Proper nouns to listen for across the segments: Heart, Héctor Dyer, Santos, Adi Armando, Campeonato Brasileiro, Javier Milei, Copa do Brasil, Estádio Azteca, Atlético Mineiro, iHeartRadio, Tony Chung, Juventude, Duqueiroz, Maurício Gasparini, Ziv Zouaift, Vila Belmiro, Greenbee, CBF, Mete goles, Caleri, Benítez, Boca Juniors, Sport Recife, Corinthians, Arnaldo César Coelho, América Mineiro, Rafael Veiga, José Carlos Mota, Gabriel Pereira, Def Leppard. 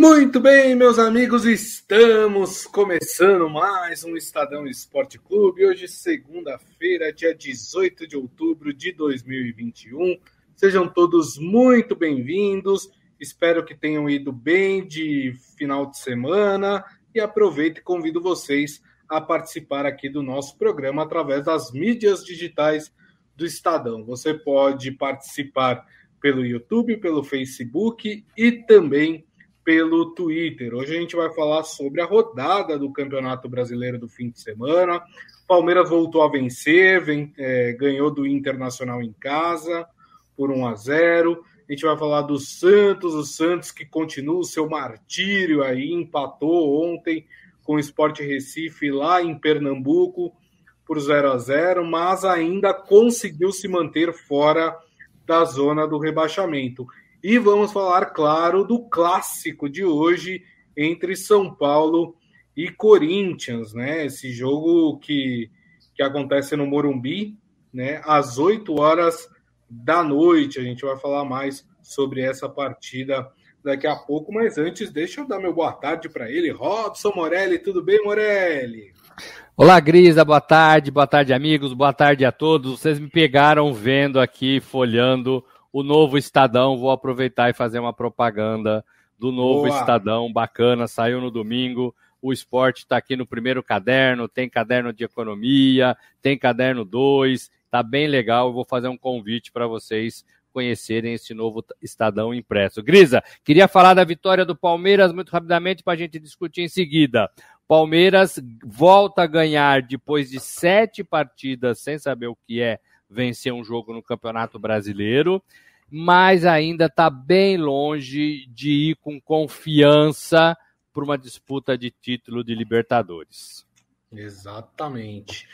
Muito bem, meus amigos, estamos começando mais um Estadão Esporte Clube. Hoje, segunda-feira, dia 18 de outubro de 2021. Sejam todos muito bem-vindos. Espero que tenham ido bem de final de semana. E aproveito e convido vocês a participar aqui do nosso programa através das mídias digitais do Estadão. Você pode participar pelo YouTube, pelo Facebook e também pelo Twitter. Hoje a gente vai falar sobre a rodada do Campeonato Brasileiro do fim de semana. Palmeiras voltou a vencer, ganhou do Internacional em casa por 1-0. A gente vai falar do Santos, que continua o seu martírio aí, empatou ontem com o Sport Recife lá em Pernambuco por 0-0, mas ainda conseguiu se manter fora da zona do rebaixamento. E vamos falar, claro, do clássico de hoje entre São Paulo e Corinthians, né? Esse jogo que acontece no Morumbi, né? Às 8 horas da noite. A gente vai falar mais sobre essa partida daqui a pouco, mas antes, deixa eu dar meu boa tarde para ele, Robson Morelli. Tudo bem, Morelli? Olá, Grisa, boa tarde, amigos, boa tarde a todos. Vocês me pegaram vendo aqui, folhando o novo Estadão. Vou aproveitar e fazer uma propaganda do novo Estadão, bacana, saiu no domingo, o esporte está aqui no primeiro caderno, tem caderno de economia, tem caderno 2, tá bem legal. Eu vou fazer um convite para vocês conhecerem esse novo Estadão impresso. Grisa, queria falar da vitória do Palmeiras muito rapidamente para a gente discutir em seguida. Palmeiras volta a ganhar depois de 7 partidas sem saber o que é vencer um jogo no Campeonato Brasileiro, mas ainda está bem longe de ir com confiança para uma disputa de título de Libertadores. Exatamente.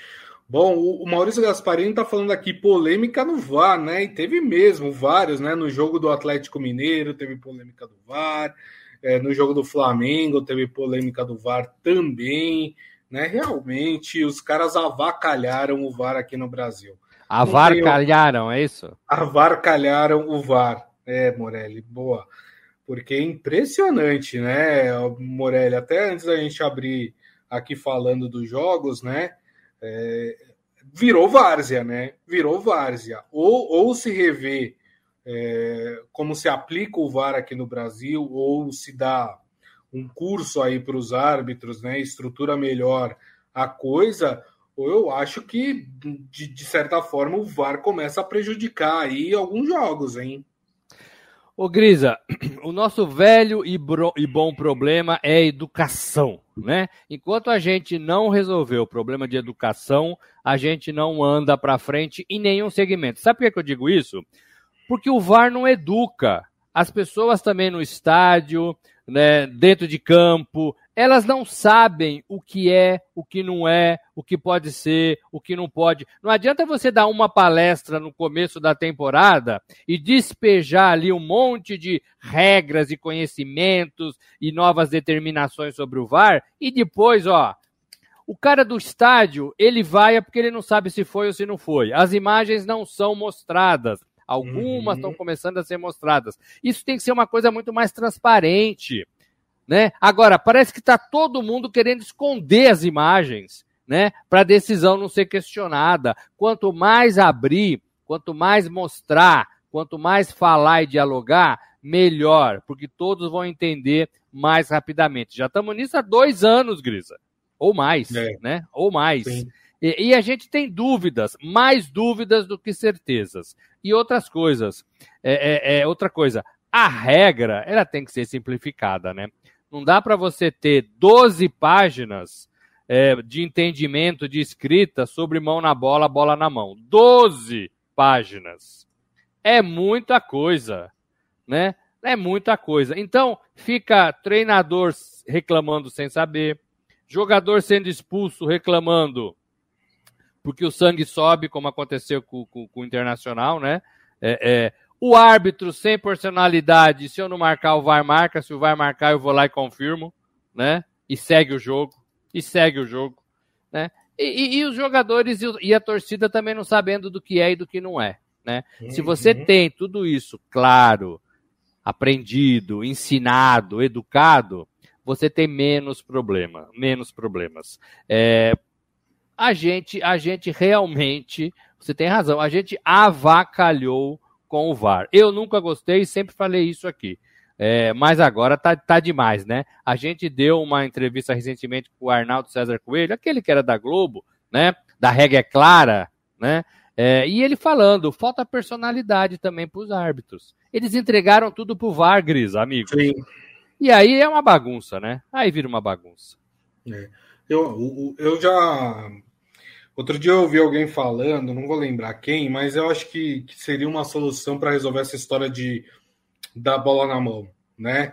Bom, o Maurício Gasparini está falando aqui, polêmica no VAR, né? E teve mesmo vários, né? No jogo do Atlético Mineiro teve polêmica do VAR, no jogo do Flamengo teve polêmica do VAR também, né? Realmente, os caras avacalharam o VAR aqui no Brasil. Avarcalharam, é isso? Avarcalharam o VAR. É, Morelli, boa. Porque é impressionante, né, Morelli? Até antes da gente abrir aqui falando dos jogos, né? Virou várzea, né? Virou várzea. Ou se rever como se aplica o VAR aqui no Brasil, ou se dá um curso aí para os árbitros, né? Estrutura melhor a coisa, ou eu acho que, de certa forma, o VAR começa a prejudicar aí alguns jogos, hein? Ô, Grisa, o nosso velho e bom problema é a educação, né? Enquanto a gente não resolver o problema de educação, a gente não anda para frente em nenhum segmento. Sabe por que eu digo isso? Porque o VAR não educa. As pessoas também no estádio, né, dentro de campo, elas não sabem o que é, o que não é, o que pode ser, o que não pode. Não adianta você dar uma palestra no começo da temporada e despejar ali um monte de regras e conhecimentos e novas determinações sobre o VAR e depois, o cara do estádio, ele vai porque ele não sabe se foi ou se não foi. As imagens não são mostradas. Algumas estão começando a ser mostradas. Isso tem que ser uma coisa muito mais transparente, né? Agora, parece que está todo mundo querendo esconder as imagens, né? Para a decisão não ser questionada. Quanto mais abrir, quanto mais mostrar, quanto mais falar e dialogar, melhor, porque todos vão entender mais rapidamente. Já estamos nisso há 2 anos, Grisa, ou mais, né? Ou mais. Sim. E a gente tem dúvidas, mais dúvidas do que certezas. E outras coisas, outra coisa, a regra, ela tem que ser simplificada, né? Não dá para você ter 12 páginas de entendimento, de escrita, sobre mão na bola, bola na mão. 12 páginas. É muita coisa, né? É muita coisa. Então, fica treinador reclamando sem saber, jogador sendo expulso reclamando porque o sangue sobe, como aconteceu com o Internacional, né? O árbitro sem personalidade, se eu não marcar, o VAR marca, se o VAR marcar, eu vou lá e confirmo, né? E segue o jogo, né? E os jogadores e a torcida também não sabendo do que é e do que não é, né? Se você tem tudo isso claro, aprendido, ensinado, educado, você tem menos problemas. A gente realmente, você tem razão, a gente avacalhou com o VAR. Eu nunca gostei e sempre falei isso aqui. Mas agora tá demais, né? A gente deu uma entrevista recentemente com o Arnaldo César Coelho, aquele que era da Globo, né? Da Regra é Clara, né? E ele falando, falta personalidade também para os árbitros. Eles entregaram tudo pro VAR, Gris, amigos. Sim. E aí é uma bagunça, né? Aí vira uma bagunça. Eu já... Outro dia eu ouvi alguém falando, não vou lembrar quem, mas eu acho que seria uma solução para resolver essa história de dar bola na mão, né?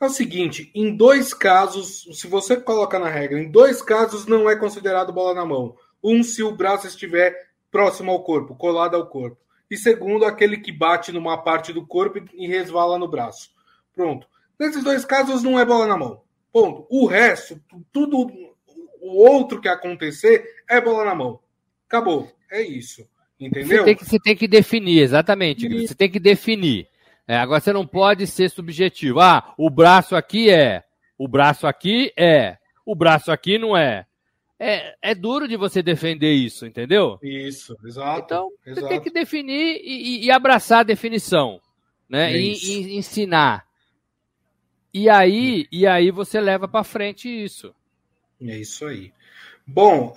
É o seguinte, em dois casos, se você coloca na regra, em dois casos não é considerado bola na mão. Um, se o braço estiver próximo ao corpo, colado ao corpo. E segundo, aquele que bate numa parte do corpo e resvala no braço. Pronto. Nesses dois casos não é bola na mão. Ponto. O resto, tudo o outro que acontecer é bola na mão. Acabou. É isso. Entendeu? Você tem que definir, exatamente. E... Você tem que definir. Agora você não pode ser subjetivo. O braço aqui é. O braço aqui é. O braço aqui não é. É duro de você defender isso, entendeu? Isso, exato. Então, exato. Você tem que definir e abraçar a definição, né? E ensinar. E aí você leva para frente isso. É isso aí. Bom,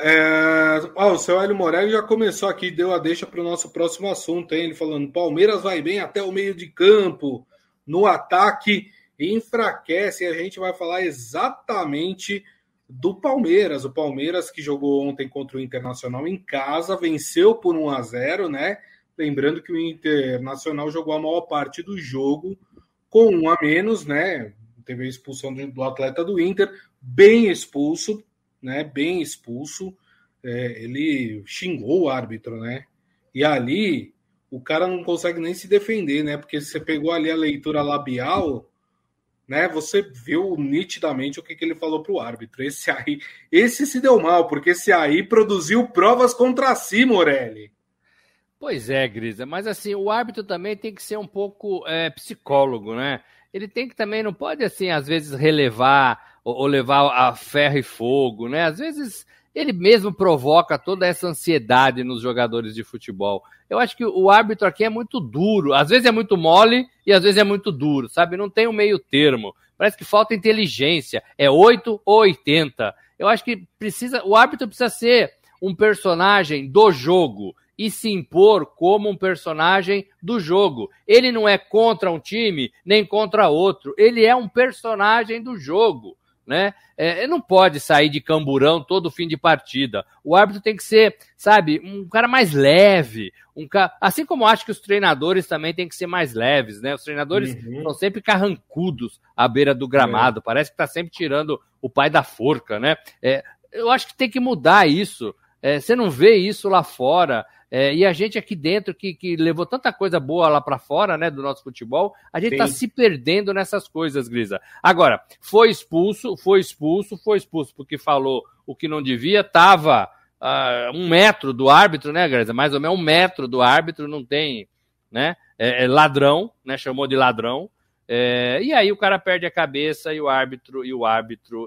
o seu Hélio Morelli já começou aqui, deu a deixa para o nosso próximo assunto, hein? Ele falando, Palmeiras vai bem até o meio de campo, no ataque, enfraquece, e a gente vai falar exatamente do Palmeiras. O Palmeiras que jogou ontem contra o Internacional em casa, venceu por 1-0, né? Lembrando que o Internacional jogou a maior parte do jogo com 1 a menos, né? Teve a expulsão do atleta do Inter, bem expulso, né? Bem expulso. Ele xingou o árbitro, né? E ali o cara não consegue nem se defender, né? Porque você pegou ali a leitura labial, né? Você viu nitidamente o que ele falou pro árbitro. Esse se deu mal, porque esse aí produziu provas contra si, Morelli. Pois é, Grisa, mas assim, o árbitro também tem que ser um pouco psicólogo, né? Ele tem que também, não pode assim, às vezes relevar ou levar a ferro e fogo, né? Às vezes ele mesmo provoca toda essa ansiedade nos jogadores de futebol. Eu acho que o árbitro aqui é muito duro, às vezes é muito mole e às vezes é muito duro, sabe? Não tem um meio termo, parece que falta inteligência, é 8 ou 80. Eu acho que o árbitro precisa ser um personagem do jogo, e se impor como um personagem do jogo. Ele não é contra um time, nem contra outro. Ele é um personagem do jogo, né? Ele não pode sair de camburão todo fim de partida. O árbitro tem que ser, sabe, um cara mais leve. Assim como acho que os treinadores também têm que ser mais leves, né? Os treinadores são sempre carrancudos à beira do gramado. Parece que tá sempre tirando o pai da forca, né? Eu acho que tem que mudar isso. Você não vê isso lá fora. E a gente aqui dentro, que levou tanta coisa boa lá para fora, né, do nosso futebol, a gente tá se perdendo nessas coisas, Grisa. Agora, foi expulso, porque falou o que não devia, tava a 1 metro do árbitro, né, Grisa? Mais ou menos 1 metro do árbitro, não tem, né? Ladrão, né? Chamou de ladrão. E aí o cara perde a cabeça e o árbitro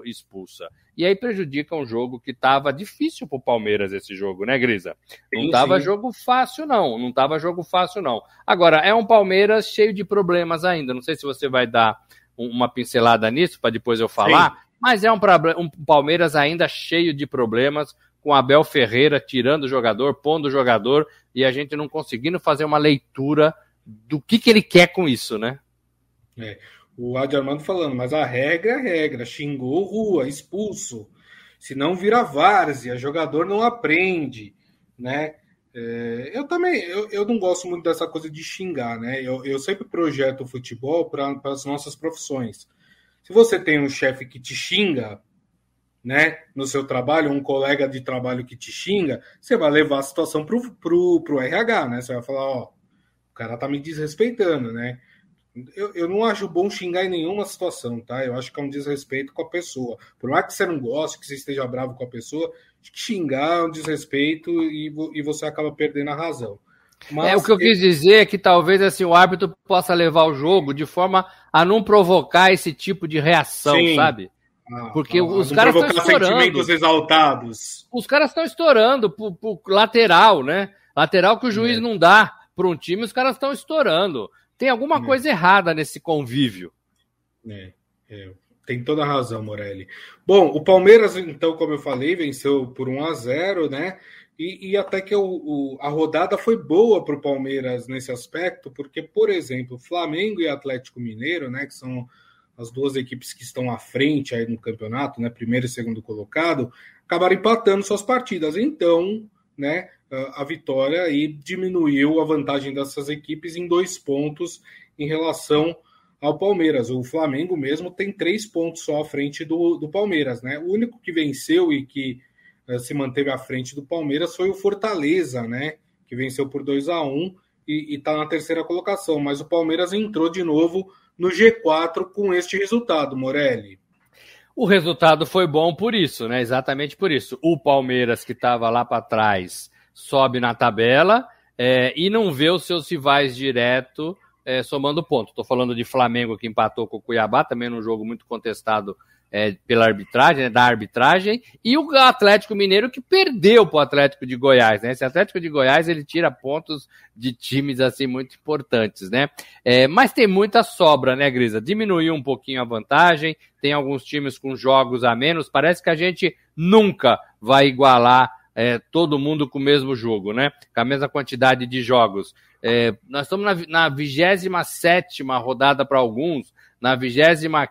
expulsa. E aí prejudica um jogo que estava difícil pro Palmeiras esse jogo, né, Grisa? Não estava jogo fácil, não. Agora, é um Palmeiras cheio de problemas ainda. Não sei se você vai dar uma pincelada nisso para depois eu falar, mas é um Palmeiras ainda cheio de problemas, com Abel Ferreira tirando o jogador, pondo o jogador, e a gente não conseguindo fazer uma leitura do que ele quer com isso, né? O Adi Armando falando, mas a regra é regra, xingou rua, expulso, se não vira várzea, jogador não aprende, né? Eu também, eu não gosto muito dessa coisa de xingar, né? Eu sempre projeto o futebol para as nossas profissões. Se você tem um chefe que te xinga, né, no seu trabalho, um colega de trabalho que te xinga, você vai levar a situação pro RH, né? Você vai falar, o cara tá me desrespeitando, né? Eu não acho bom xingar em nenhuma situação, tá? Eu acho que é um desrespeito com a pessoa. Por mais que você não goste, que você esteja bravo com a pessoa, xingar é um desrespeito e você acaba perdendo a razão. Mas o que eu quis dizer é que talvez assim, o árbitro possa levar o jogo de forma a não provocar esse tipo de reação, sim, sabe? Porque os caras estão estourando. Sentimentos exaltados. Os caras estão estourando pro lateral, né? Lateral que o juiz não dá para um time, os caras estão estourando. Tem alguma coisa errada nesse convívio. Tem toda a razão, Morelli. Bom, o Palmeiras, então, como eu falei, venceu por 1-0, né? E até que a rodada foi boa para o Palmeiras nesse aspecto, porque, por exemplo, Flamengo e Atlético Mineiro, né, que são as duas equipes que estão à frente aí no campeonato, né, primeiro e segundo colocado, acabaram empatando suas partidas. Então, né, a vitória aí diminuiu a vantagem dessas equipes em 2 pontos em relação ao Palmeiras. O Flamengo mesmo tem 3 pontos só à frente do Palmeiras, né? O único que venceu e que se manteve à frente do Palmeiras foi o Fortaleza, né, que venceu por 2-1 e está na 3ª colocação, mas o Palmeiras entrou de novo no G4 com este resultado, Morelli. O resultado foi bom por isso, né, exatamente por isso. O Palmeiras, que estava lá para trás, sobe na tabela e não vê os seus rivais direto somando ponto. Estou falando de Flamengo, que empatou com o Cuiabá, também num jogo muito contestado pela arbitragem, né, da arbitragem, e o Atlético Mineiro, que perdeu para o Atlético de Goiás, né? Esse Atlético de Goiás, ele tira pontos de times assim muito importantes, né? Mas tem muita sobra, né, Grisa? Diminuiu um pouquinho a vantagem, tem alguns times com jogos a menos, parece que a gente nunca vai igualar todo mundo com o mesmo jogo, né? Com a mesma quantidade de jogos. Nós estamos na 27ª rodada para alguns, na 24ª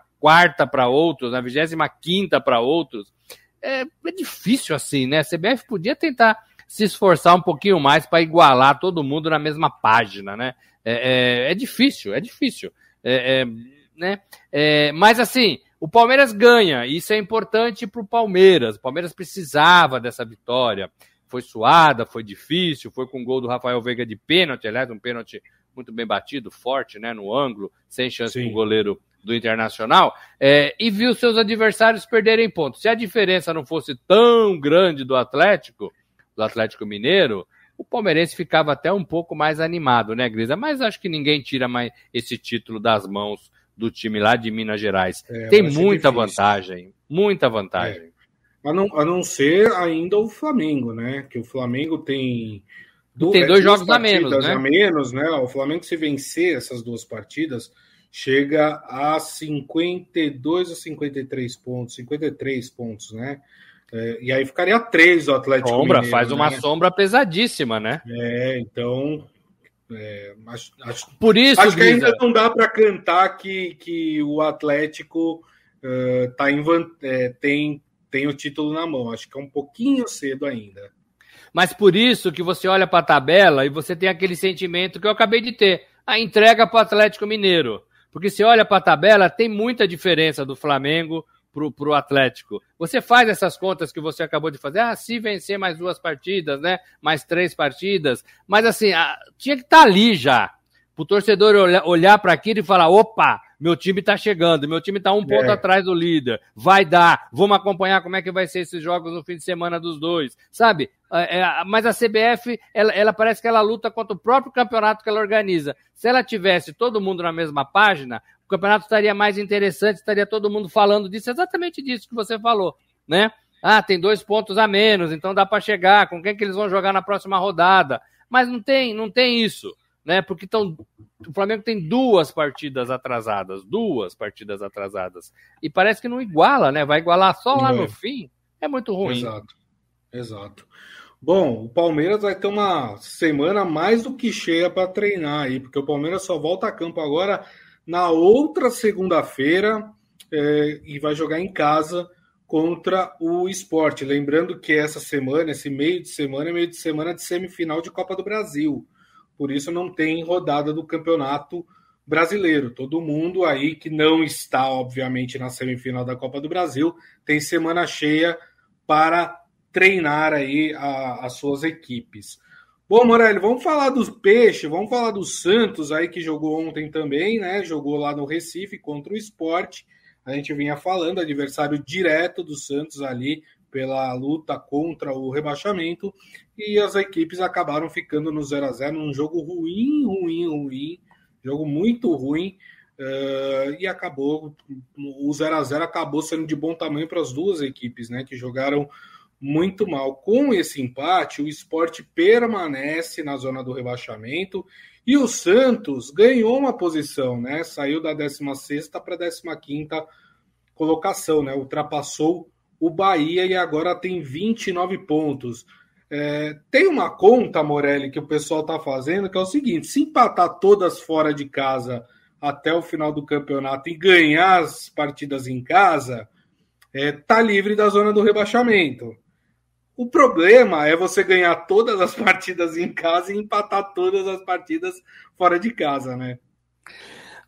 para outros, na 25ª para outros. É difícil assim, né? A CBF podia tentar se esforçar um pouquinho mais para igualar todo mundo na mesma página, né? É difícil. Né? Mas assim, o Palmeiras ganha, e isso é importante para o Palmeiras. O Palmeiras precisava dessa vitória. Foi suada, foi difícil, foi com o gol do Rafael Veiga de pênalti, aliás, um pênalti muito bem batido, forte, né, no ângulo, sem chance para o goleiro do Internacional, e viu seus adversários perderem pontos. Se a diferença não fosse tão grande do Atlético Mineiro, o palmeirense ficava até um pouco mais animado, né, Grisa? Mas acho que ninguém tira mais esse título das mãos do time lá de Minas Gerais. Tem muita vantagem, muita vantagem. A não ser ainda o Flamengo, né, que o Flamengo tem 2 jogos a menos, né? O Flamengo, se vencer essas 2 partidas, chega a 52 ou 53 pontos, 53 pontos, né? E aí ficaria 3 o Atlético Mineiro. Faz uma sombra pesadíssima, né? Então... Por isso, acho que ainda não dá para cantar que o Atlético tem o título na mão. Acho que é um pouquinho cedo ainda. Mas por isso que você olha para a tabela e você tem aquele sentimento que eu acabei de ter, a entrega para o Atlético Mineiro. Porque se olha para a tabela, tem muita diferença do Flamengo para o Atlético. Você faz essas contas que você acabou de fazer, se vencer mais 2 partidas, né, mais 3 partidas, mas assim, tinha que estar ali já, para o torcedor olhar para aquilo e falar, opa, meu time está chegando, meu time está 1 ponto atrás do líder, vai dar, vamos acompanhar como é que vai ser esses jogos no fim de semana dos dois, sabe? Mas a CBF, ela parece que ela luta contra o próprio campeonato que ela organiza. Se ela tivesse todo mundo na mesma página, o campeonato estaria mais interessante, estaria todo mundo falando disso, exatamente disso que você falou, né? Tem 2 pontos a menos, então dá para chegar, com quem que eles vão jogar na próxima rodada? Mas não tem isso, né? Porque o Flamengo tem 2 partidas atrasadas, e parece que não iguala, né? Vai igualar só lá no fim, é muito ruim. Exato. Bom, o Palmeiras vai ter uma semana mais do que cheia para treinar aí, porque o Palmeiras só volta a campo agora na outra segunda-feira e vai jogar em casa contra o Sport. Lembrando que essa semana, esse meio de semana de semifinal de Copa do Brasil. Por isso não tem rodada do Campeonato Brasileiro. Todo mundo aí que não está, obviamente, na semifinal da Copa do Brasil, tem semana cheia para treinar aí as suas equipes. Bom, Morelli, vamos falar dos peixes, vamos falar do Santos aí, que jogou ontem também, né? Jogou lá no Recife contra o Sport. A gente vinha falando, adversário direto do Santos ali pela luta contra o rebaixamento, e as equipes acabaram ficando no 0x0, num jogo ruim, jogo muito ruim, e acabou, o 0x0 acabou sendo de bom tamanho para as duas equipes, né, que jogaram muito mal. Com esse empate, o Sport permanece na zona do rebaixamento e o Santos ganhou uma posição, né? Saiu da 16ª para a 15ª colocação, né? Ultrapassou o Bahia e agora tem 29 pontos. Tem uma conta, Morelli, que o pessoal está fazendo, que é o seguinte: se empatar todas fora de casa até o final do campeonato e ganhar as partidas em casa, tá livre da zona do rebaixamento. O problema é você ganhar todas as partidas em casa e empatar todas as partidas fora de casa, né?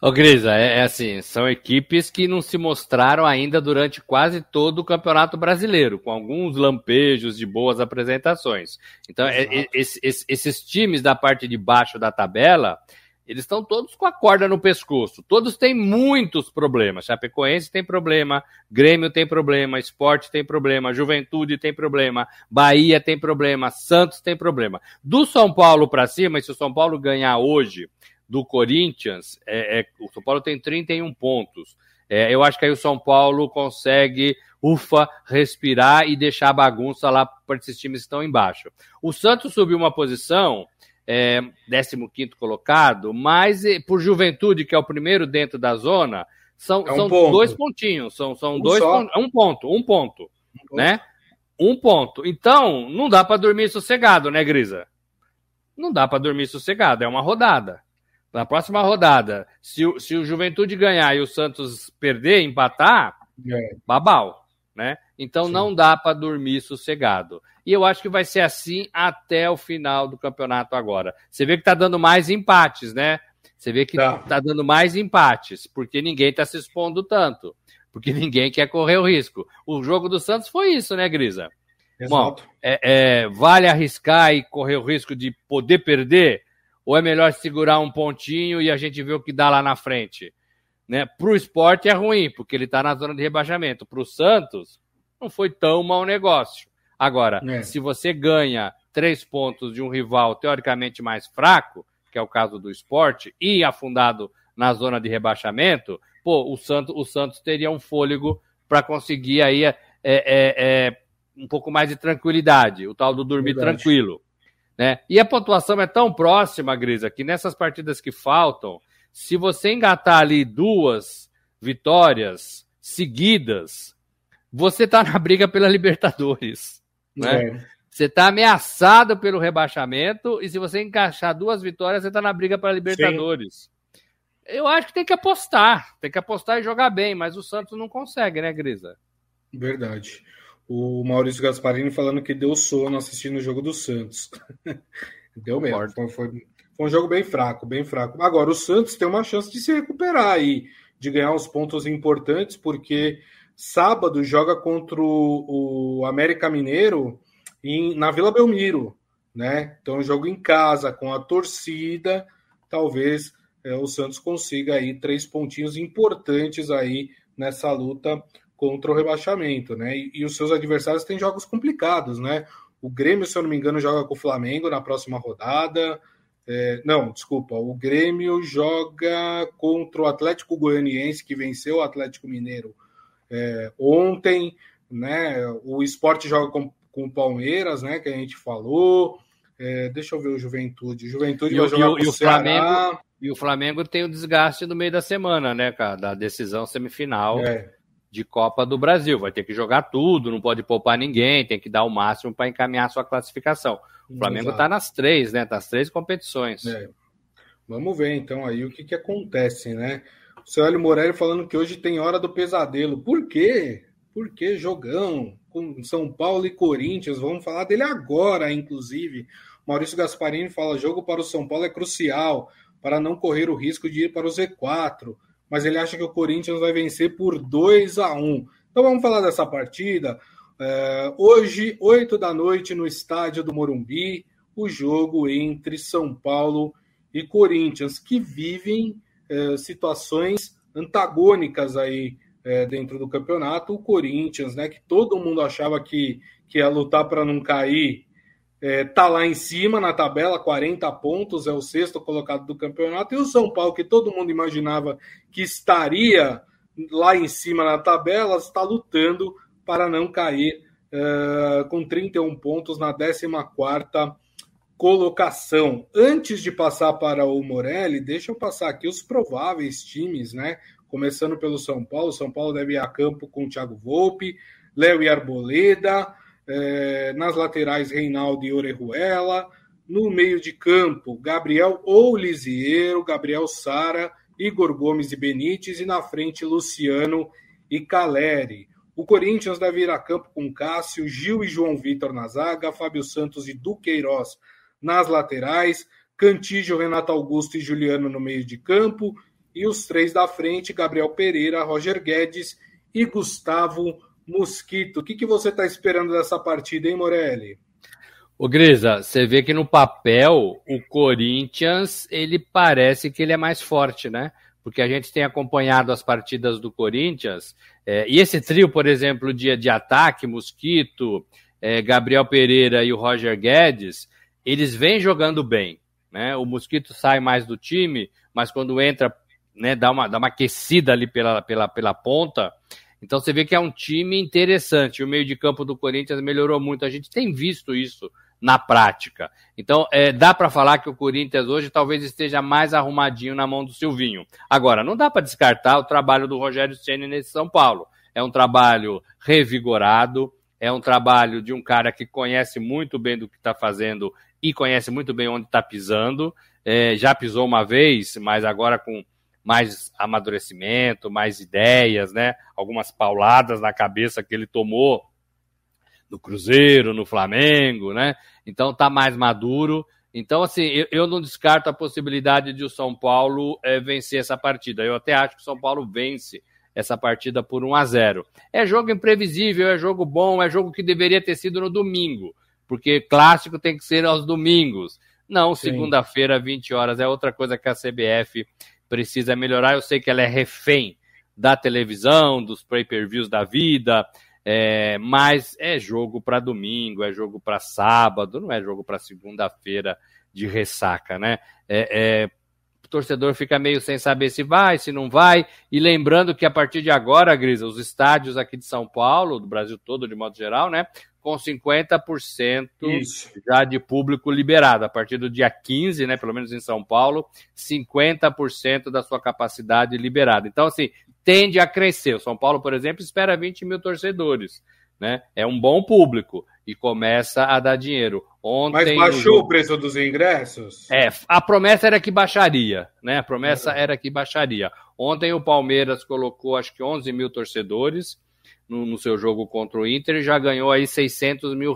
Ô, Grisa, é assim, são equipes que não se mostraram ainda durante quase todo o Campeonato Brasileiro, com alguns lampejos de boas apresentações. Então, esses times da parte de baixo da tabela, eles estão todos com a corda no pescoço. Todos têm muitos problemas. Chapecoense tem problema, Grêmio tem problema, Sport tem problema, Juventude tem problema, Bahia tem problema, Santos tem problema. Do São Paulo para cima, e se o São Paulo ganhar hoje do Corinthians, o São Paulo tem 31 pontos. Eu acho que aí o São Paulo consegue, respirar e deixar a bagunça lá para esses times que estão embaixo. O Santos subiu uma posição, 15º colocado, mas por Juventude, que é o primeiro dentro da zona, são dois pontinhos, um ponto, né? Um ponto. Então, não dá para dormir sossegado, né, Grisa? Não dá para dormir sossegado, é uma rodada. Na próxima rodada, se o Juventude ganhar e o Santos perder, empatar, babau, né? Então, sim, não dá para dormir sossegado. E eu acho que vai ser assim até o final do campeonato agora. Você vê que tá dando mais empates, né? Você vê que tá dando mais empates, porque ninguém tá se expondo tanto, porque ninguém quer correr o risco. O jogo do Santos foi isso, né, Grisa? Exato. Bom, vale arriscar e correr o risco de poder perder, ou é melhor segurar um pontinho e a gente vê o que dá lá na frente? Né? Pro Sport é ruim, porque ele tá na zona de rebaixamento. Pro Santos, não foi tão mau negócio. Agora, se você ganha 3 pontos de um rival teoricamente mais fraco, que é o caso do Sport, e afundado na zona de rebaixamento, o Santos teria um fôlego para conseguir aí um pouco mais de tranquilidade, o tal do dormir tranquilo, né? E a pontuação é tão próxima, Grisa, que nessas partidas que faltam, se você engatar ali 2 vitórias seguidas, você está na briga pela Libertadores, né? Você está ameaçado pelo rebaixamento e se você encaixar 2 vitórias, você está na briga pela Libertadores. Sim. Eu acho que tem que apostar e jogar bem, mas o Santos não consegue, né, Grisa? Verdade. O Maurício Gasparini falando que deu sono assistindo o jogo do Santos. Deu mesmo. Então foi um jogo bem fraco, bem fraco. Agora, o Santos tem uma chance de se recuperar aí, de ganhar uns pontos importantes, porque sábado joga contra o América Mineiro na Vila Belmiro, né? Então, jogo em casa, com a torcida, talvez o Santos consiga aí 3 pontinhos importantes aí nessa luta contra o rebaixamento, né? E os seus adversários têm jogos complicados, né? O Grêmio, se eu não me engano, joga com o Flamengo na próxima rodada. O Grêmio joga contra o Atlético Goianiense, que venceu o Atlético Mineiro ontem, né? O Sport joga com o Palmeiras, né? Que a gente falou. Deixa eu ver o Juventude. Vai jogar com o Ceará. Flamengo, e o Flamengo tem o desgaste no meio da semana, né, cara? Da decisão semifinal de Copa do Brasil. Vai ter que jogar tudo, não pode poupar ninguém, tem que dar o máximo para encaminhar a sua classificação. O Flamengo está nas 3, né? Tá nas 3 competições. Vamos ver, então, aí o que acontece, né? O seu Hélio Morelli falando que hoje tem hora do pesadelo. Por quê? Porque jogão com São Paulo e Corinthians. Vamos falar dele agora, inclusive. Maurício Gasparini fala: jogo para o São Paulo é crucial para não correr o risco de ir para o Z4. Mas ele acha que o Corinthians vai vencer por 2-1. Então vamos falar dessa partida. Hoje, 20h, no estádio do Morumbi, o jogo entre São Paulo e Corinthians, que vivem situações antagônicas aí dentro do campeonato, o Corinthians, né, que todo mundo achava que ia lutar para não cair, tá lá em cima na tabela, 40 pontos, é o sexto colocado do campeonato, e o São Paulo, que todo mundo imaginava que estaria lá em cima na tabela, está lutando para não cair, com 31 pontos na 14ª colocação. Antes de passar para o Morelli, deixa eu passar aqui os prováveis times, né? Começando pelo São Paulo. São Paulo deve ir a campo com o Thiago Volpe, Léo e Arboleda, nas laterais Reinaldo e Orejuela, no meio de campo Gabriel ou Lisiero, Gabriel Sara, Igor Gomes e Benítez, e na frente Luciano e Caleri. O Corinthians deve ir a campo com Cássio, Gil e João Vitor na zaga, Fábio Santos e Duqueiroz nas laterais, Cantígio, Renato Augusto e Juliano no meio de campo, e os três da frente, Gabriel Pereira, Roger Guedes e Gustavo Mosquito. O que você está esperando dessa partida, hein, Morelli? Ô, Grisa, você vê que no papel o Corinthians, ele parece que ele é mais forte, né? Porque a gente tem acompanhado as partidas do Corinthians, e esse trio, por exemplo, de ataque, Mosquito, Gabriel Pereira e o Roger Guedes, eles vêm jogando bem, né? O Mosquito sai mais do time, mas quando entra, né, dá uma aquecida ali pela ponta. Então você vê que é um time interessante. O meio de campo do Corinthians melhorou muito. A gente tem visto isso na prática. Então dá para falar que o Corinthians hoje talvez esteja mais arrumadinho na mão do Silvinho. Agora, não dá para descartar o trabalho do Rogério Ceni nesse São Paulo. É um trabalho revigorado, é um trabalho de um cara que conhece muito bem do que está fazendo e conhece muito bem onde está pisando. Já pisou uma vez, mas agora com mais amadurecimento, mais ideias, né? Algumas pauladas na cabeça que ele tomou no Cruzeiro, no Flamengo, né? Então tá mais maduro. Então, assim, eu não descarto a possibilidade de o São Paulo vencer essa partida. Eu até acho que o São Paulo vence essa partida por 1-0. É jogo imprevisível, é jogo bom, é jogo que deveria ter sido no domingo, porque clássico tem que ser aos domingos. Não, sim, segunda-feira, 20 horas, é outra coisa que a CBF precisa melhorar. Eu sei que ela é refém da televisão, dos pay-per-views da vida, mas é jogo para domingo, é jogo para sábado, não é jogo para segunda-feira de ressaca, né? O torcedor fica meio sem saber se vai, se não vai, e lembrando que a partir de agora, Grisa, os estádios aqui de São Paulo, do Brasil todo de modo geral, né, com 50% isso, já de público liberado. A partir do dia 15, né, pelo menos em São Paulo, 50% da sua capacidade liberada. Então, assim, tende a crescer. O São Paulo, por exemplo, espera 20 mil torcedores, né? É um bom público e começa a dar dinheiro. Ontem, mas baixou o preço dos ingressos? A promessa era que baixaria, né? A promessa era que baixaria. Ontem o Palmeiras colocou, acho que 11 mil torcedores no seu jogo contra o Inter, e já ganhou aí R$600 mil.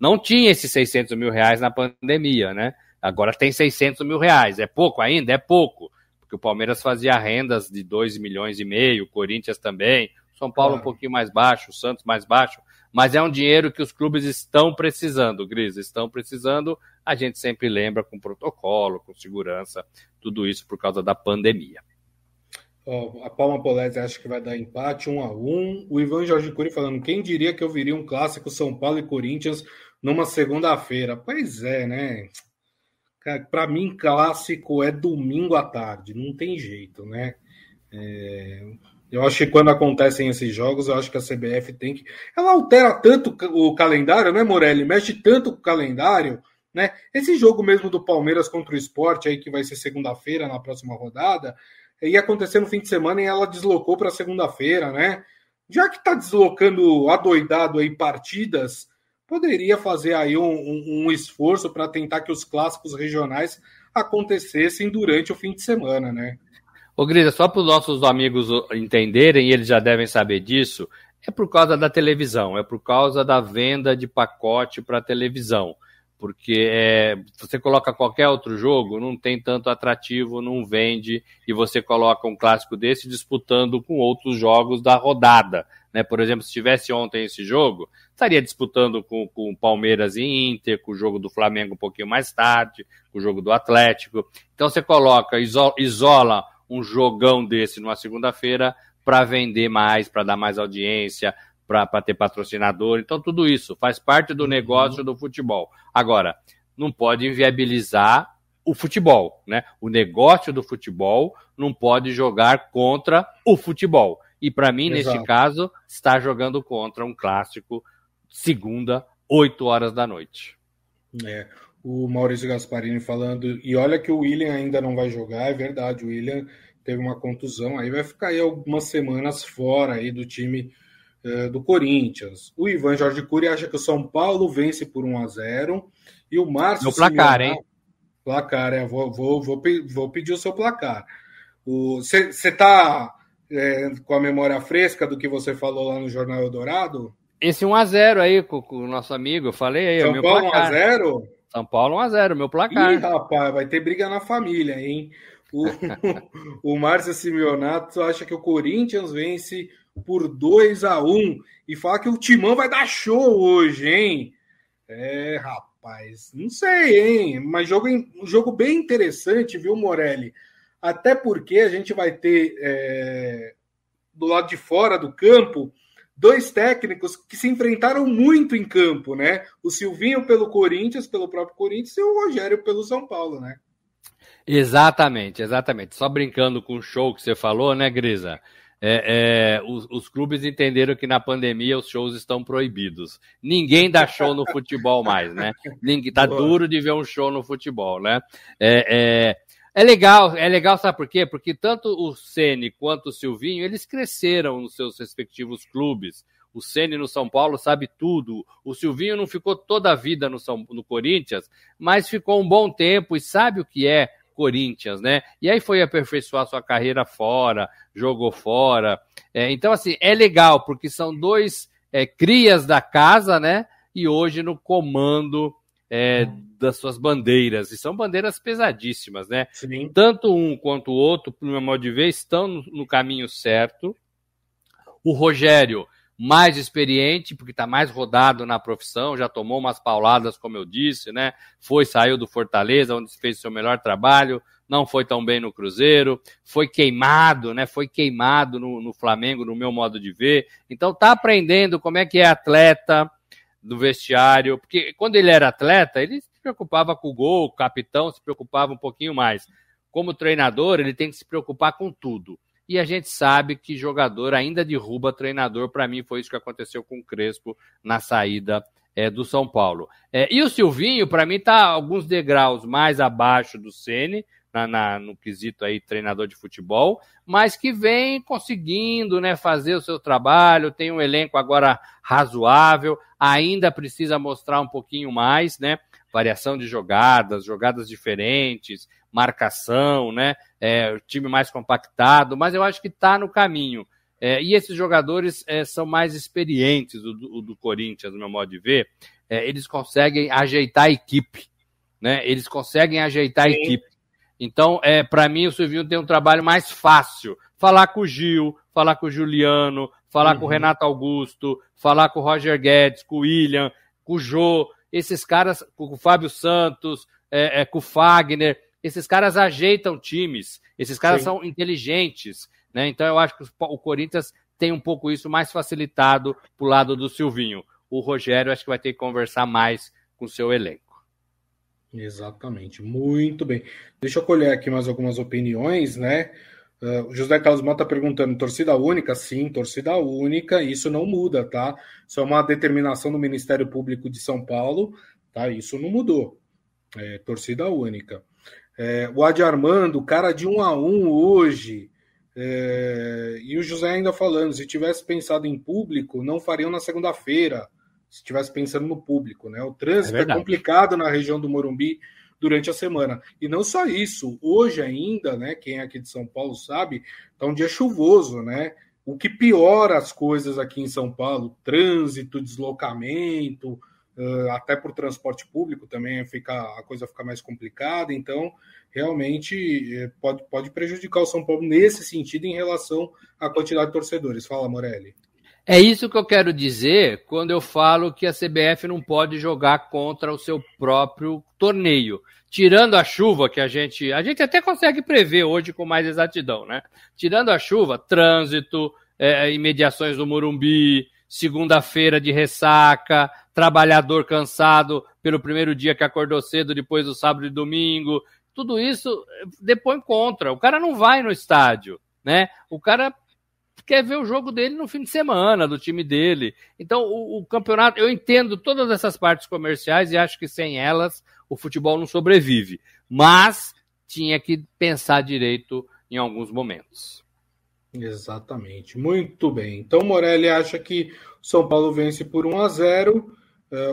Não tinha esses R$600 mil na pandemia, né? Agora tem R$600 mil. É pouco ainda? É pouco. Porque o Palmeiras fazia rendas de 2 milhões e meio, o Corinthians também, São Paulo um pouquinho mais baixo, o Santos mais baixo, mas é um dinheiro que os clubes estão precisando, Gris, estão precisando. A gente sempre lembra, com protocolo, com segurança, tudo isso por causa da pandemia. A Palma Polese acha que vai dar empate 1-1. O Ivan Jorge Cury falando: quem diria que eu viria um clássico São Paulo e Corinthians numa segunda-feira? Pois é, né? Para mim, clássico é domingo à tarde, não tem jeito, né? Eu acho que quando acontecem esses jogos, eu acho que a CBF tem que... Ela altera tanto o calendário, né, Morelli? Mexe tanto com o calendário, né? Esse jogo mesmo do Palmeiras contra o Sport, aí, que vai ser segunda-feira na próxima rodada, ia acontecer no fim de semana e ela deslocou para segunda-feira, né? Já que está deslocando adoidado aí partidas, poderia fazer aí um esforço para tentar que os clássicos regionais acontecessem durante o fim de semana, né? Ô, Grisa, só para os nossos amigos entenderem, e eles já devem saber disso, é por causa da televisão, é por causa da venda de pacote para televisão. Porque você coloca qualquer outro jogo, não tem tanto atrativo, não vende, e você coloca um clássico desse disputando com outros jogos da rodada, né? Por exemplo, se tivesse ontem esse jogo, estaria disputando com Palmeiras e Inter, com o jogo do Flamengo um pouquinho mais tarde, com o jogo do Atlético. Então você coloca, isola um jogão desse numa segunda-feira para vender mais, para dar mais audiência, para ter patrocinador. Então, tudo isso faz parte do negócio do futebol. Agora, não pode inviabilizar o futebol, né? O negócio do futebol não pode jogar contra o futebol. E, para mim, neste caso, está jogando contra um clássico segunda, 8 horas da noite. É, o Maurício Gasparini falando, e olha que o Willian ainda não vai jogar, é verdade, o Willian teve uma contusão, aí vai ficar aí algumas semanas fora aí do time do Corinthians. O Ivan Jorge Cury acha que o São Paulo vence por 1-0, e o Márcio... O placar, Simeonal, hein? Placar, é, vou pedir o seu placar. Você está com a memória fresca do que você falou lá no Jornal Eldorado? Esse 1-0 aí com o nosso amigo, eu falei aí, São o meu Paulo placar. 1-0? São Paulo 1-0, meu placar. Ih, rapaz, vai ter briga na família, hein? O Márcio Simeonato acha que o Corinthians vence por 2-1 e fala que o Timão vai dar show hoje, hein? É, rapaz, não sei, hein? Mas jogo bem interessante, viu, Morelli? Até porque a gente vai ter do lado de fora do campo dois técnicos que se enfrentaram muito em campo, né? O Silvinho pelo Corinthians, pelo próprio Corinthians, e o Rogério pelo São Paulo, né? Exatamente, exatamente. Só brincando com o show que você falou, né, Grisa? Os clubes entenderam que na pandemia os shows estão proibidos. Ninguém dá show no futebol mais, né? Tá duro de ver um show no futebol, né? É legal, sabe por quê? Porque tanto o Ceni quanto o Silvinho, eles cresceram nos seus respectivos clubes. O Ceni no São Paulo sabe tudo. O Silvinho não ficou toda a vida no Corinthians, mas ficou um bom tempo e sabe o que é Corinthians, né? E aí foi aperfeiçoar sua carreira fora, jogou fora. Então, assim, é legal, porque são dois crias da casa, né? E hoje no comando... das suas bandeiras, e são bandeiras pesadíssimas, né? Sim. Tanto um quanto o outro, no meu modo de ver, estão no caminho certo. O Rogério, mais experiente, porque está mais rodado na profissão, já tomou umas pauladas, como eu disse, né? Saiu do Fortaleza, onde fez seu melhor trabalho, não foi tão bem no Cruzeiro, foi queimado, né? Foi queimado no Flamengo, no meu modo de ver. Então tá aprendendo como é que é atleta, do vestiário, porque quando ele era atleta, ele se preocupava com o gol, o capitão se preocupava um pouquinho mais. Como treinador, ele tem que se preocupar com tudo. E a gente sabe que jogador ainda derruba treinador. Para mim, foi isso que aconteceu com o Crespo na saída do São Paulo. E o Silvinho, para mim, está alguns degraus mais abaixo do Ceni, no quesito aí treinador de futebol, mas que vem conseguindo, né, fazer o seu trabalho, tem um elenco agora razoável, ainda precisa mostrar um pouquinho mais, né, variação de jogadas diferentes, marcação, né, time mais compactado, mas eu acho que está no caminho. E esses jogadores são mais experientes, do Corinthians, no meu modo de ver, eles conseguem ajeitar a equipe, né, eles conseguem ajeitar a equipe. Então, para mim, o Silvinho tem um trabalho mais fácil. Falar com o Gil, falar com o Juliano, falar com o Renato Augusto, falar com o Roger Guedes, com o Willian, com o Jô, esses caras, com o Fábio Santos, com o Fagner, esses caras ajeitam times, esses caras são inteligentes, né? Então, eu acho que o Corinthians tem um pouco isso mais facilitado pro lado do Silvinho. O Rogério, acho que vai ter que conversar mais com o seu elenco. Exatamente, muito bem. Deixa eu colher aqui mais algumas opiniões, né? O José Carlos Mota perguntando: torcida única? Sim, torcida única, isso não muda, tá? Isso é uma determinação do Ministério Público de São Paulo, tá? Isso não mudou. Torcida única. O Adi Armando, cara de 1-1 hoje. E o José ainda falando: se tivesse pensado em público, não fariam na segunda-feira. Se estivesse pensando no público, né? O trânsito é complicado na região do Morumbi durante a semana. E não só isso, hoje ainda, né? Quem é aqui de São Paulo sabe, tá um dia chuvoso, né? O que piora as coisas aqui em São Paulo, trânsito, deslocamento, até por transporte público também a coisa fica mais complicada. Então, realmente, pode prejudicar o São Paulo nesse sentido em relação à quantidade de torcedores. Fala, Morelli. É isso que eu quero dizer quando eu falo que a CBF não pode jogar contra o seu próprio torneio. Tirando a chuva, que a gente até consegue prever hoje com mais exatidão, né? Tirando a chuva, trânsito, imediações do Morumbi, segunda-feira de ressaca, trabalhador cansado pelo primeiro dia que acordou cedo, depois do sábado e domingo, tudo isso depõe contra. O cara não vai no estádio, né? O cara quer ver o jogo dele no fim de semana, do time dele. Então, o campeonato, eu entendo todas essas partes comerciais e acho que sem elas o futebol não sobrevive. Mas tinha que pensar direito em alguns momentos. Exatamente. Muito bem. Então, Morelli acha que São Paulo vence por 1-0.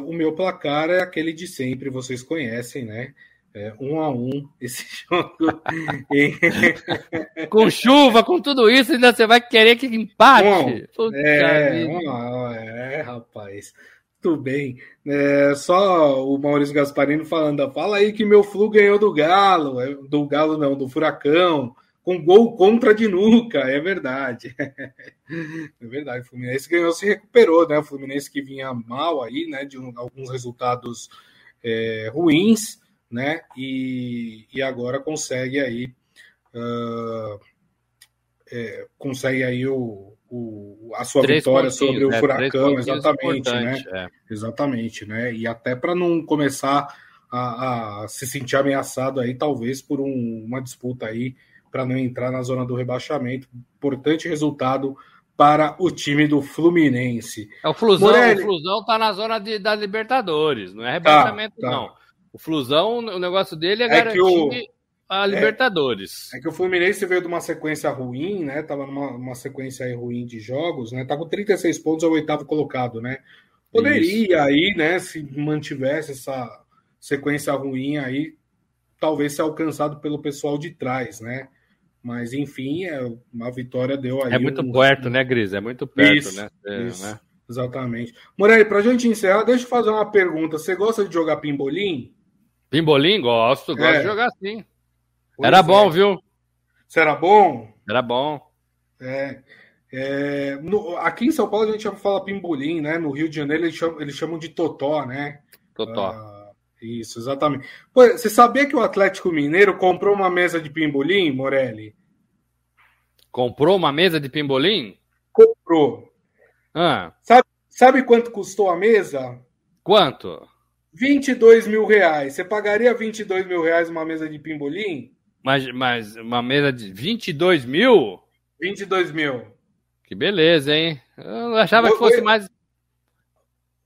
O meu placar é aquele de sempre, vocês conhecem, né? 1-1 esse jogo. Com chuva, com tudo isso, ainda você vai querer que empate? Bom, rapaz. Tudo bem. Só o Maurício Gasparini falando, fala aí que meu Flu ganhou do Galo. Do Galo não, do Furacão. Com gol contra de nuca. É verdade. É verdade. O Fluminense ganhou, se recuperou, né? O Fluminense que vinha mal aí, né? De alguns resultados ruins. Né? E agora consegue aí, a sua vitória sobre o Furacão, exatamente, né? Exatamente, né? E até para não começar a se sentir ameaçado aí, talvez por uma disputa aí para não entrar na zona do rebaixamento. Importante resultado para o time do Fluminense. É o Flusão. Morelli... O Flusão está na zona da Libertadores, não é rebaixamento, tá. Não. O Flusão, o negócio dele é garantir a Libertadores. É que o Fluminense veio de uma sequência ruim, né? Tava numa sequência aí ruim de jogos, né? Tá com 36 pontos, é o 8º colocado, né? Poderia aí, né? Se mantivesse essa sequência ruim aí, talvez ser alcançado pelo pessoal de trás, né? Mas, enfim, uma vitória deu aí. É muito perto, né, Gris? É muito perto, isso, né? Né? Exatamente. Morelli, pra gente encerrar, deixa eu fazer uma pergunta. Você gosta de jogar pimbolim? Pimbolim? Gosto de jogar sim. Pois era bom, viu? Você era bom? Era bom. Aqui em São Paulo a gente fala pimbolim, né? No Rio de Janeiro eles chamam de totó, né? Totó. Isso, exatamente. Pô, você sabia que o Atlético Mineiro comprou uma mesa de pimbolim, Morelli? Comprou uma mesa de pimbolim? Comprou. Ah. Sabe quanto custou a mesa? Quanto? R$22.000. Você pagaria R$22.000 uma mesa de pimbolim? Mas uma mesa de 22 mil? 22 mil. Que beleza, hein? Eu achava que fosse mais.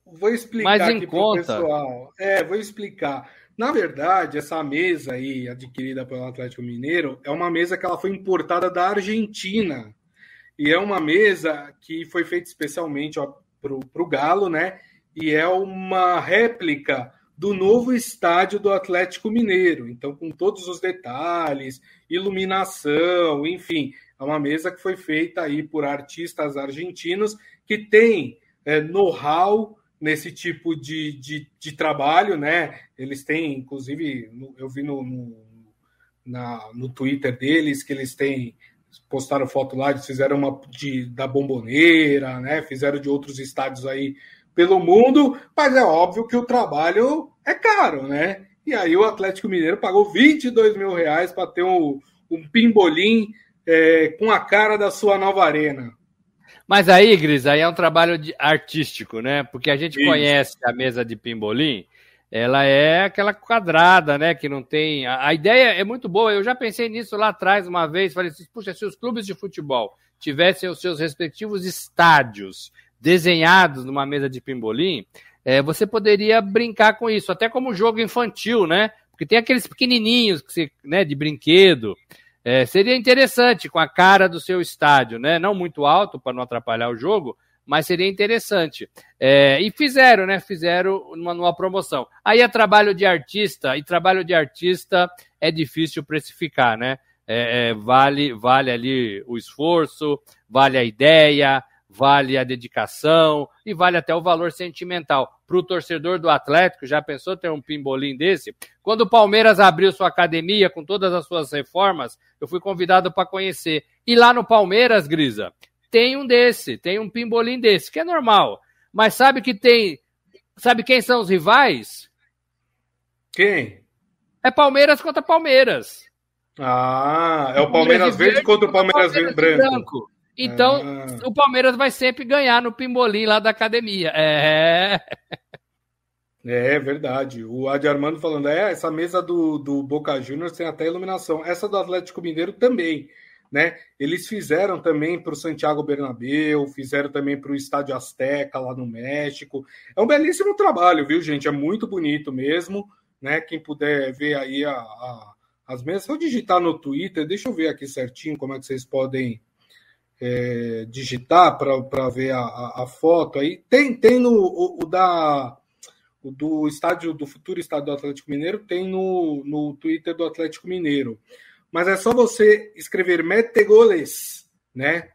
Vou explicar mais aqui pro pessoal. Vou explicar. Na verdade, essa mesa aí, adquirida pelo Atlético Mineiro, é uma mesa que ela foi importada da Argentina. E é uma mesa que foi feita especialmente para o Galo, né? E é uma réplica do novo estádio do Atlético Mineiro. Então, com todos os detalhes, iluminação, enfim. É uma mesa que foi feita aí por artistas argentinos que tem know-how nesse tipo de trabalho, né? Eles têm, inclusive, eu vi no Twitter deles que eles têm... Postaram foto lá, eles fizeram uma da Bomboneira, né? Fizeram de outros estádios aí pelo mundo, mas é óbvio que o trabalho é caro, né? E aí o Atlético Mineiro pagou R$22.000 para ter um pimbolim com a cara da sua nova arena. Mas aí, Gris, aí é um trabalho artístico, né? Porque a gente conhece a mesa de pimbolim, ela é aquela quadrada, né? Que não tem... A ideia é muito boa, eu já pensei nisso lá atrás uma vez, falei assim, puxa, se os clubes de futebol tivessem os seus respectivos estádios desenhados numa mesa de pimbolim, você poderia brincar com isso, até como jogo infantil, né? Porque tem aqueles pequenininhos que você, né, de brinquedo. Seria interessante com a cara do seu estádio, né? Não muito alto para não atrapalhar o jogo, mas seria interessante. E fizeram, né? Fizeram numa promoção. Aí é trabalho de artista, e trabalho de artista é difícil precificar, né? Vale ali o esforço, vale a ideia, vale a dedicação e vale até o valor sentimental. Para o torcedor do Atlético, já pensou ter um pimbolim desse? Quando o Palmeiras abriu sua academia com todas as suas reformas, eu fui convidado para conhecer. E lá no Palmeiras, Grisa, tem um desse, tem um pimbolim desse, que é normal. Mas sabe que tem... Sabe quem são os rivais? Quem? É Palmeiras contra Palmeiras. Ah, é o Palmeiras verde contra o Palmeiras branco. Então, o Palmeiras vai sempre ganhar no pimbolim lá da academia. É verdade. O Adi Armando falando, essa mesa do Boca Juniors tem até iluminação. Essa do Atlético Mineiro também, né? Eles fizeram também para o Santiago Bernabéu, fizeram também para o Estádio Azteca lá no México. É um belíssimo trabalho, viu, gente? É muito bonito mesmo, né? Quem puder ver aí as mesas, se eu digitar no Twitter, deixa eu ver aqui certinho como é que vocês podem... digitar para ver a foto aí. Tem no do estádio do futuro estádio do Atlético Mineiro, tem no Twitter do Atlético Mineiro. Mas é só você escrever Mete Goles, né?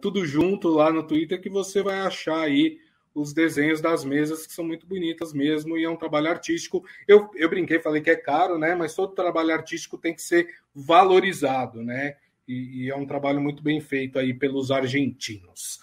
Tudo junto lá no Twitter, que você vai achar aí os desenhos das mesas, que são muito bonitas mesmo, e é um trabalho artístico. Eu brinquei, falei que é caro, né? Mas todo trabalho artístico tem que ser valorizado, né? E é um trabalho muito bem feito aí pelos argentinos.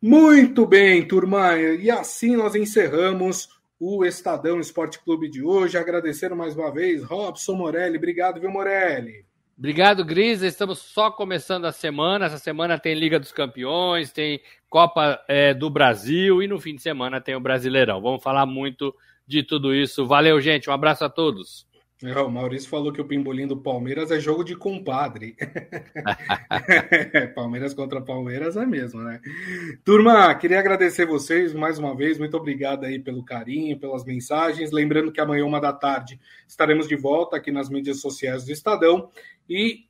Muito bem, turma. E assim nós encerramos o Estadão Esporte Clube de hoje. Agradecer mais uma vez, Robson Morelli. Obrigado, viu, Morelli? Obrigado, Grisa. Estamos só começando a semana. Essa semana tem Liga dos Campeões, tem Copa do Brasil e no fim de semana tem o Brasileirão. Vamos falar muito de tudo isso. Valeu, gente. Um abraço a todos. O Maurício falou que o pimbolim do Palmeiras é jogo de compadre. Palmeiras contra Palmeiras é mesmo, né? Turma, queria agradecer vocês mais uma vez. Muito obrigado aí pelo carinho, pelas mensagens. Lembrando que amanhã, 13h, estaremos de volta aqui nas mídias sociais do Estadão. E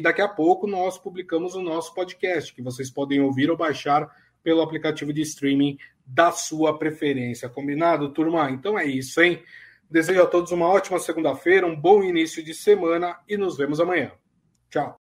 daqui a pouco nós publicamos o nosso podcast, que vocês podem ouvir ou baixar pelo aplicativo de streaming da sua preferência. Combinado, turma? Então é isso, hein? Desejo a todos uma ótima segunda-feira, um bom início de semana e nos vemos amanhã. Tchau.